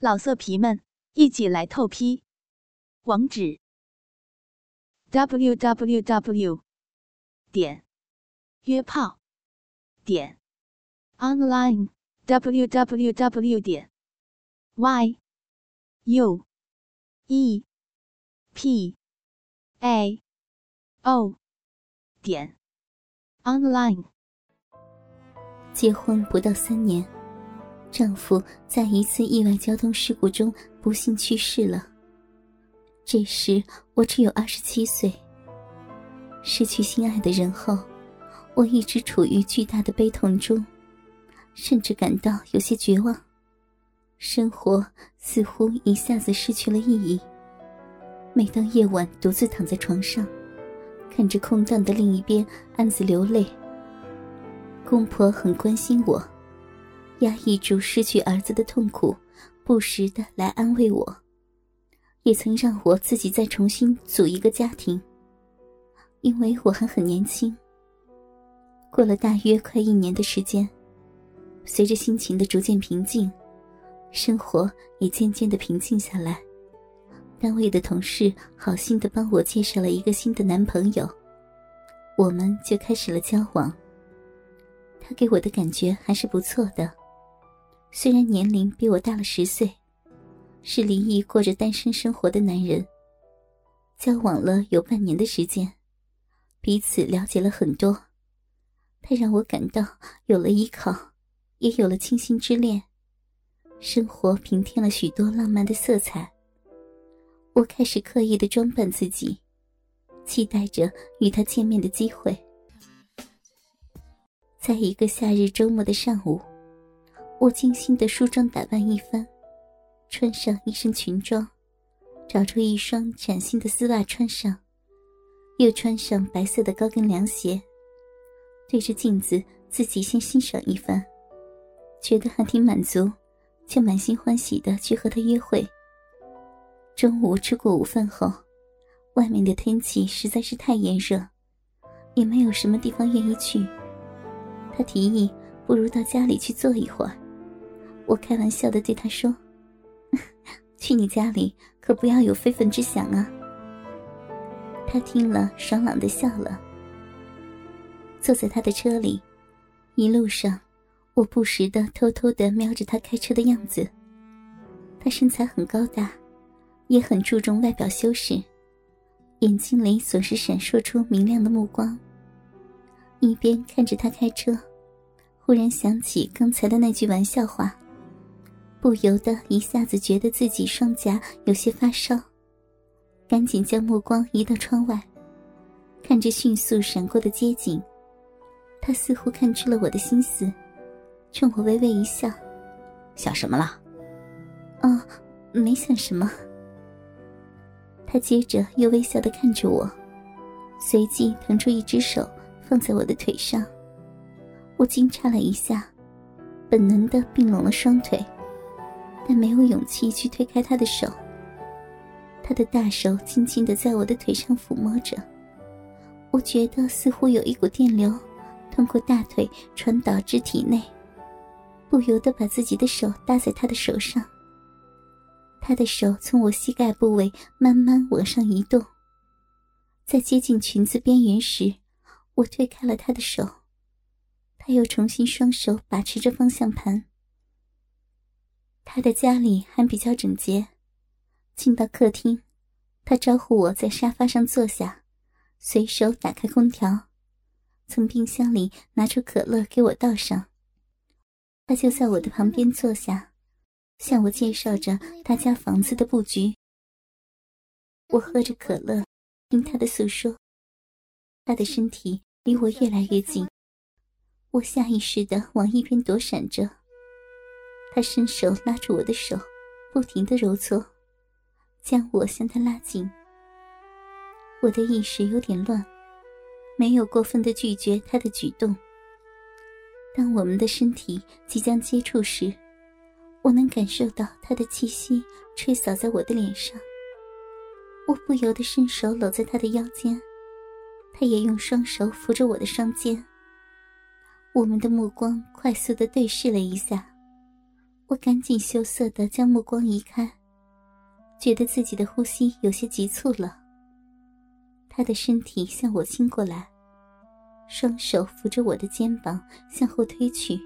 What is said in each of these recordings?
老色皮们，一起来透批！网址 www.约炮.online。结婚不到3年，丈夫在一次意外交通事故中不幸去世了。这时我只有27岁。失去心爱的人后，我一直处于巨大的悲痛中，甚至感到有些绝望，生活似乎一下子失去了意义。每当夜晚独自躺在床上，看着空荡的另一边，暗自流泪。公婆很关心我，压抑住失去儿子的痛苦，不时地来安慰我，也曾让我自己再重新组一个家庭，因为我还很年轻。过了大约快1年的时间，随着心情的逐渐平静，生活也渐渐地平静下来。单位的同事好心地帮我介绍了一个新的男朋友，我们就开始了交往。他给我的感觉还是不错的，虽然年龄比我大了10岁，是离异过着单身生活的男人。交往了有半年的时间，彼此了解了很多，他让我感到有了依靠，也有了倾心之恋，生活平添了许多浪漫的色彩。我开始刻意地装扮自己，期待着与他见面的机会。在一个夏日周末的上午，我精心地梳妆打扮一番，穿上一身裙装，找出一双崭新的丝袜穿上，又穿上白色的高跟凉鞋，对着镜子自己先欣赏一番，觉得还挺满足，就满心欢喜地去和他约会。中午吃过午饭后，外面的天气实在是太炎热，也没有什么地方愿意去。他提议不如到家里去坐一会儿，我开玩笑地对他说：去你家里可不要有非分之想啊。他听了爽朗地笑了。坐在他的车里，一路上我不时地偷偷地瞄着他开车的样子。他身材很高大，也很注重外表修饰，眼睛里总是闪烁出明亮的目光。一边看着他开车，忽然想起刚才的那句玩笑话，不由得一下子觉得自己双颊有些发烧，赶紧将目光移到窗外，看着迅速闪过的街景。他似乎看出了我的心思，冲我微微一笑：想什么了？哦，没想什么。他接着又微笑地看着我，随即腾出一只手放在我的腿上。我惊诧了一下，本能地并拢了双腿，但没有勇气去推开他的手。他的大手轻轻地在我的腿上抚摸着，我觉得似乎有一股电流通过大腿传导至体内，不由得把自己的手搭在他的手上。他的手从我膝盖部位慢慢往上移动，在接近裙子边缘时，我推开了他的手。他又重新双手把持着方向盘。他的家里还比较整洁，进到客厅，他招呼我在沙发上坐下，随手打开空调，从冰箱里拿出可乐给我倒上。他就在我的旁边坐下，向我介绍着他家房子的布局。我喝着可乐，听他的诉说。他的身体离我越来越近，我下意识地往一边躲闪着。他伸手拉住我的手，不停地揉搓，将我向他拉近。我的意识有点乱，没有过分地拒绝他的举动。当我们的身体即将接触时，我能感受到他的气息吹扫在我的脸上。我不由得伸手搂在他的腰间，他也用双手扶着我的双肩。我们的目光快速地对视了一下，我赶紧羞涩地将目光移开，觉得自己的呼吸有些急促了。他的身体向我倾过来，双手扶着我的肩膀向后推去，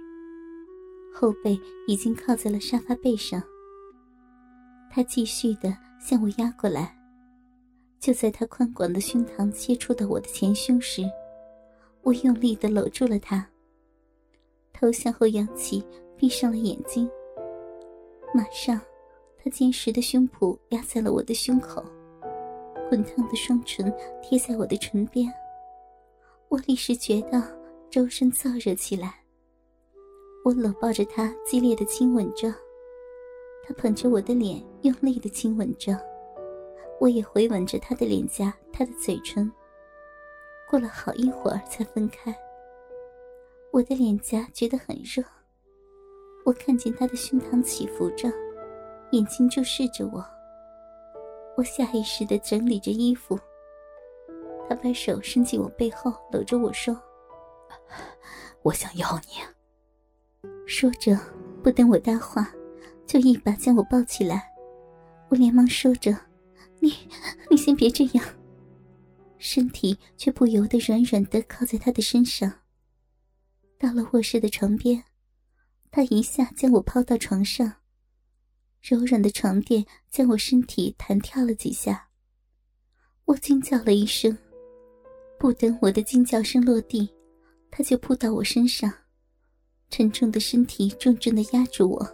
后背已经靠在了沙发背上。他继续地向我压过来，就在他宽广的胸膛接触到我的前胸时，我用力地搂住了他，头向后扬起，闭上了眼睛。马上他坚实的胸脯压在了我的胸口，滚烫的双唇贴在我的唇边，我立时觉得周身燥热起来。我搂抱着他，激烈地亲吻着，他捧着我的脸用力地亲吻着，我也回吻着他的脸颊，他的嘴唇。过了好一会儿才分开。我的脸颊觉得很热，我看见他的胸膛起伏着，眼睛注视着我。我下意识地整理着衣服，他把手伸进我背后，搂着我说：“我想要你。”说着，不等我搭话，就一把将我抱起来。我连忙说着：“你先别这样。”身体却不由得软软地靠在他的身上。到了卧室的床边，他一下将我抛到床上，柔软的床垫将我身体弹跳了几下。我惊叫了一声，不等我的惊叫声落地，他就扑到我身上，沉重的身体重重地压住我。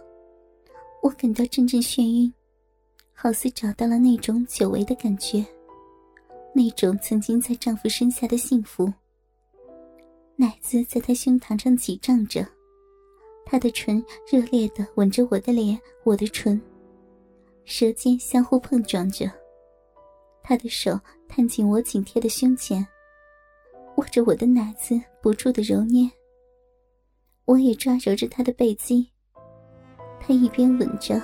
我感到阵阵眩晕，好似找到了那种久违的感觉，那种曾经在丈夫身下的幸福。奶子在他胸膛上挤胀着，他的唇热烈地吻着我的脸，我的唇，舌尖相互碰撞着。他的手探进我紧贴的胸前，握着我的奶子不住地揉捏。我也抓揉着他的背肌，他一边吻着，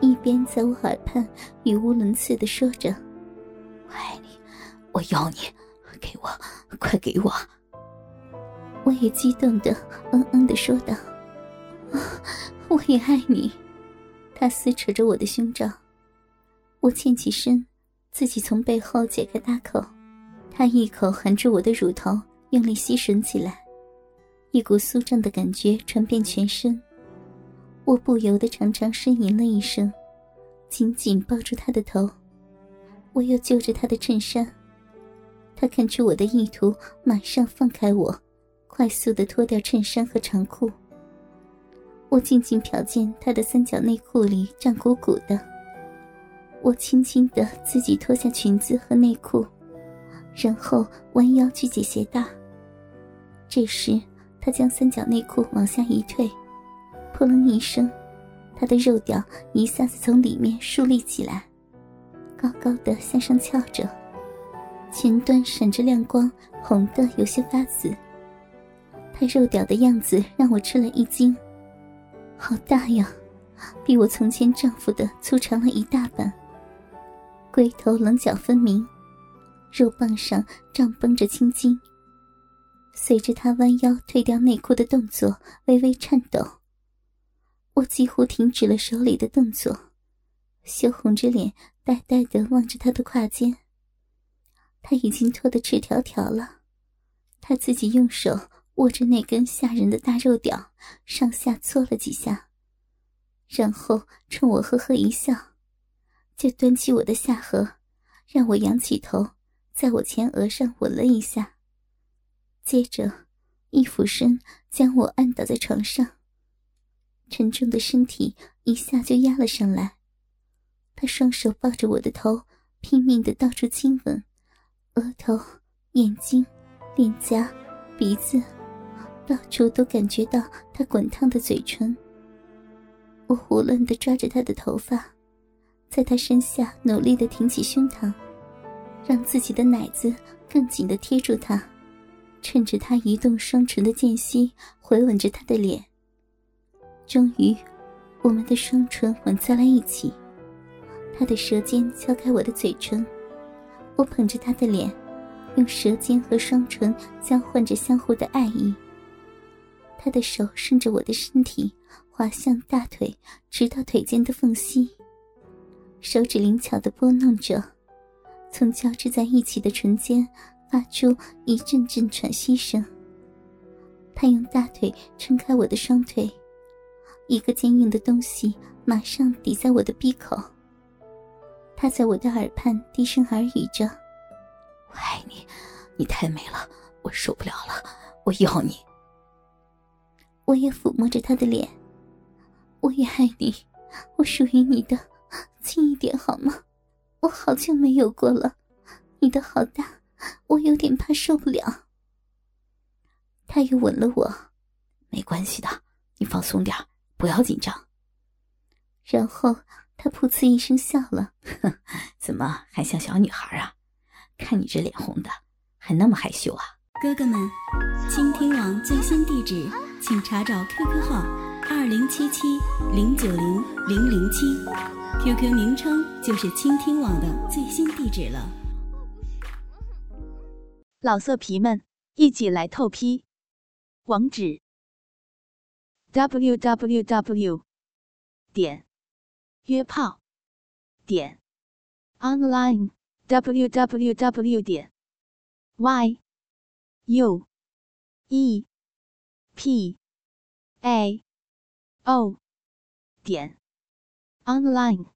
一边在我耳畔语无伦次地说着：“我爱你，我要你，给我，快给我！”我也激动地地说道：“我也爱你。”他撕扯着我的胸罩，我欠起身，自己从背后解开大口，他一口含住我的乳头，用力吸吮起来，一股酥胀的感觉传遍全身。我不由得长长呻吟了一声，紧紧抱住他的头。我又揪着他的衬衫，他看出我的意图，马上放开我，快速地脱掉衬衫和长裤。我静静瞟见他的三角内裤里胀鼓鼓的，我轻轻地自己脱下裙子和内裤，然后弯腰去解鞋带。这时他将三角内裤往下一退，扑棱一声，他的肉屌一下子从里面竖立起来，高高的向上翘着，前端闪着亮光，红的有些发紫。他肉屌的样子让我吃了一惊，好大呀，比我从前丈夫的粗长了一大半。龟头棱角分明，肉棒上胀绷着青筋。随着他弯腰退掉内裤的动作微微颤抖，我几乎停止了手里的动作，羞红着脸，呆呆地望着他的胯间。他已经脱得赤条条了，他自己用手握着那根吓人的大肉屌，上下搓了几下，然后冲我呵呵一笑，就端起我的下颌，让我仰起头，在我前额上吻了一下，接着一俯身将我按倒在床上，沉重的身体一下就压了上来。他双手抱着我的头，拼命地到处亲吻，额头、眼睛、脸颊、鼻子，到处都感觉到他滚烫的嘴唇。我胡乱地抓着他的头发，在他身下努力地挺起胸膛，让自己的奶子更紧地贴住他，趁着他移动双唇的间隙回吻着他的脸。终于，我们的双唇吻在了一起，他的舌尖敲开我的嘴唇，我捧着他的脸，用舌尖和双唇交换着相互的爱意。他的手顺着我的身体滑向大腿，直到腿间的缝隙，手指灵巧地拨弄着，从交织在一起的唇间发出一阵阵喘息声。他用大腿撑开我的双腿，一个坚硬的东西马上抵在我的鼻口。他在我的耳畔低声耳语着：“我爱你，你太美了，我受不了了，我要你。”我也抚摸着他的脸：“我也爱你，我属于你的，轻一点好吗？我好久没有过了，你的好大，我有点怕受不了。”他又吻了我：“没关系的，你放松点，不要紧张。”然后他噗呲一声笑了：“怎么还像小女孩啊？看你这脸红的，还那么害羞啊。”哥哥们，倾听网最新地址请查找 QQ 号2077-090-007， QQ 名称就是倾听网的最新地址了。老色皮们，一起来透批，网址 www.yuepao.online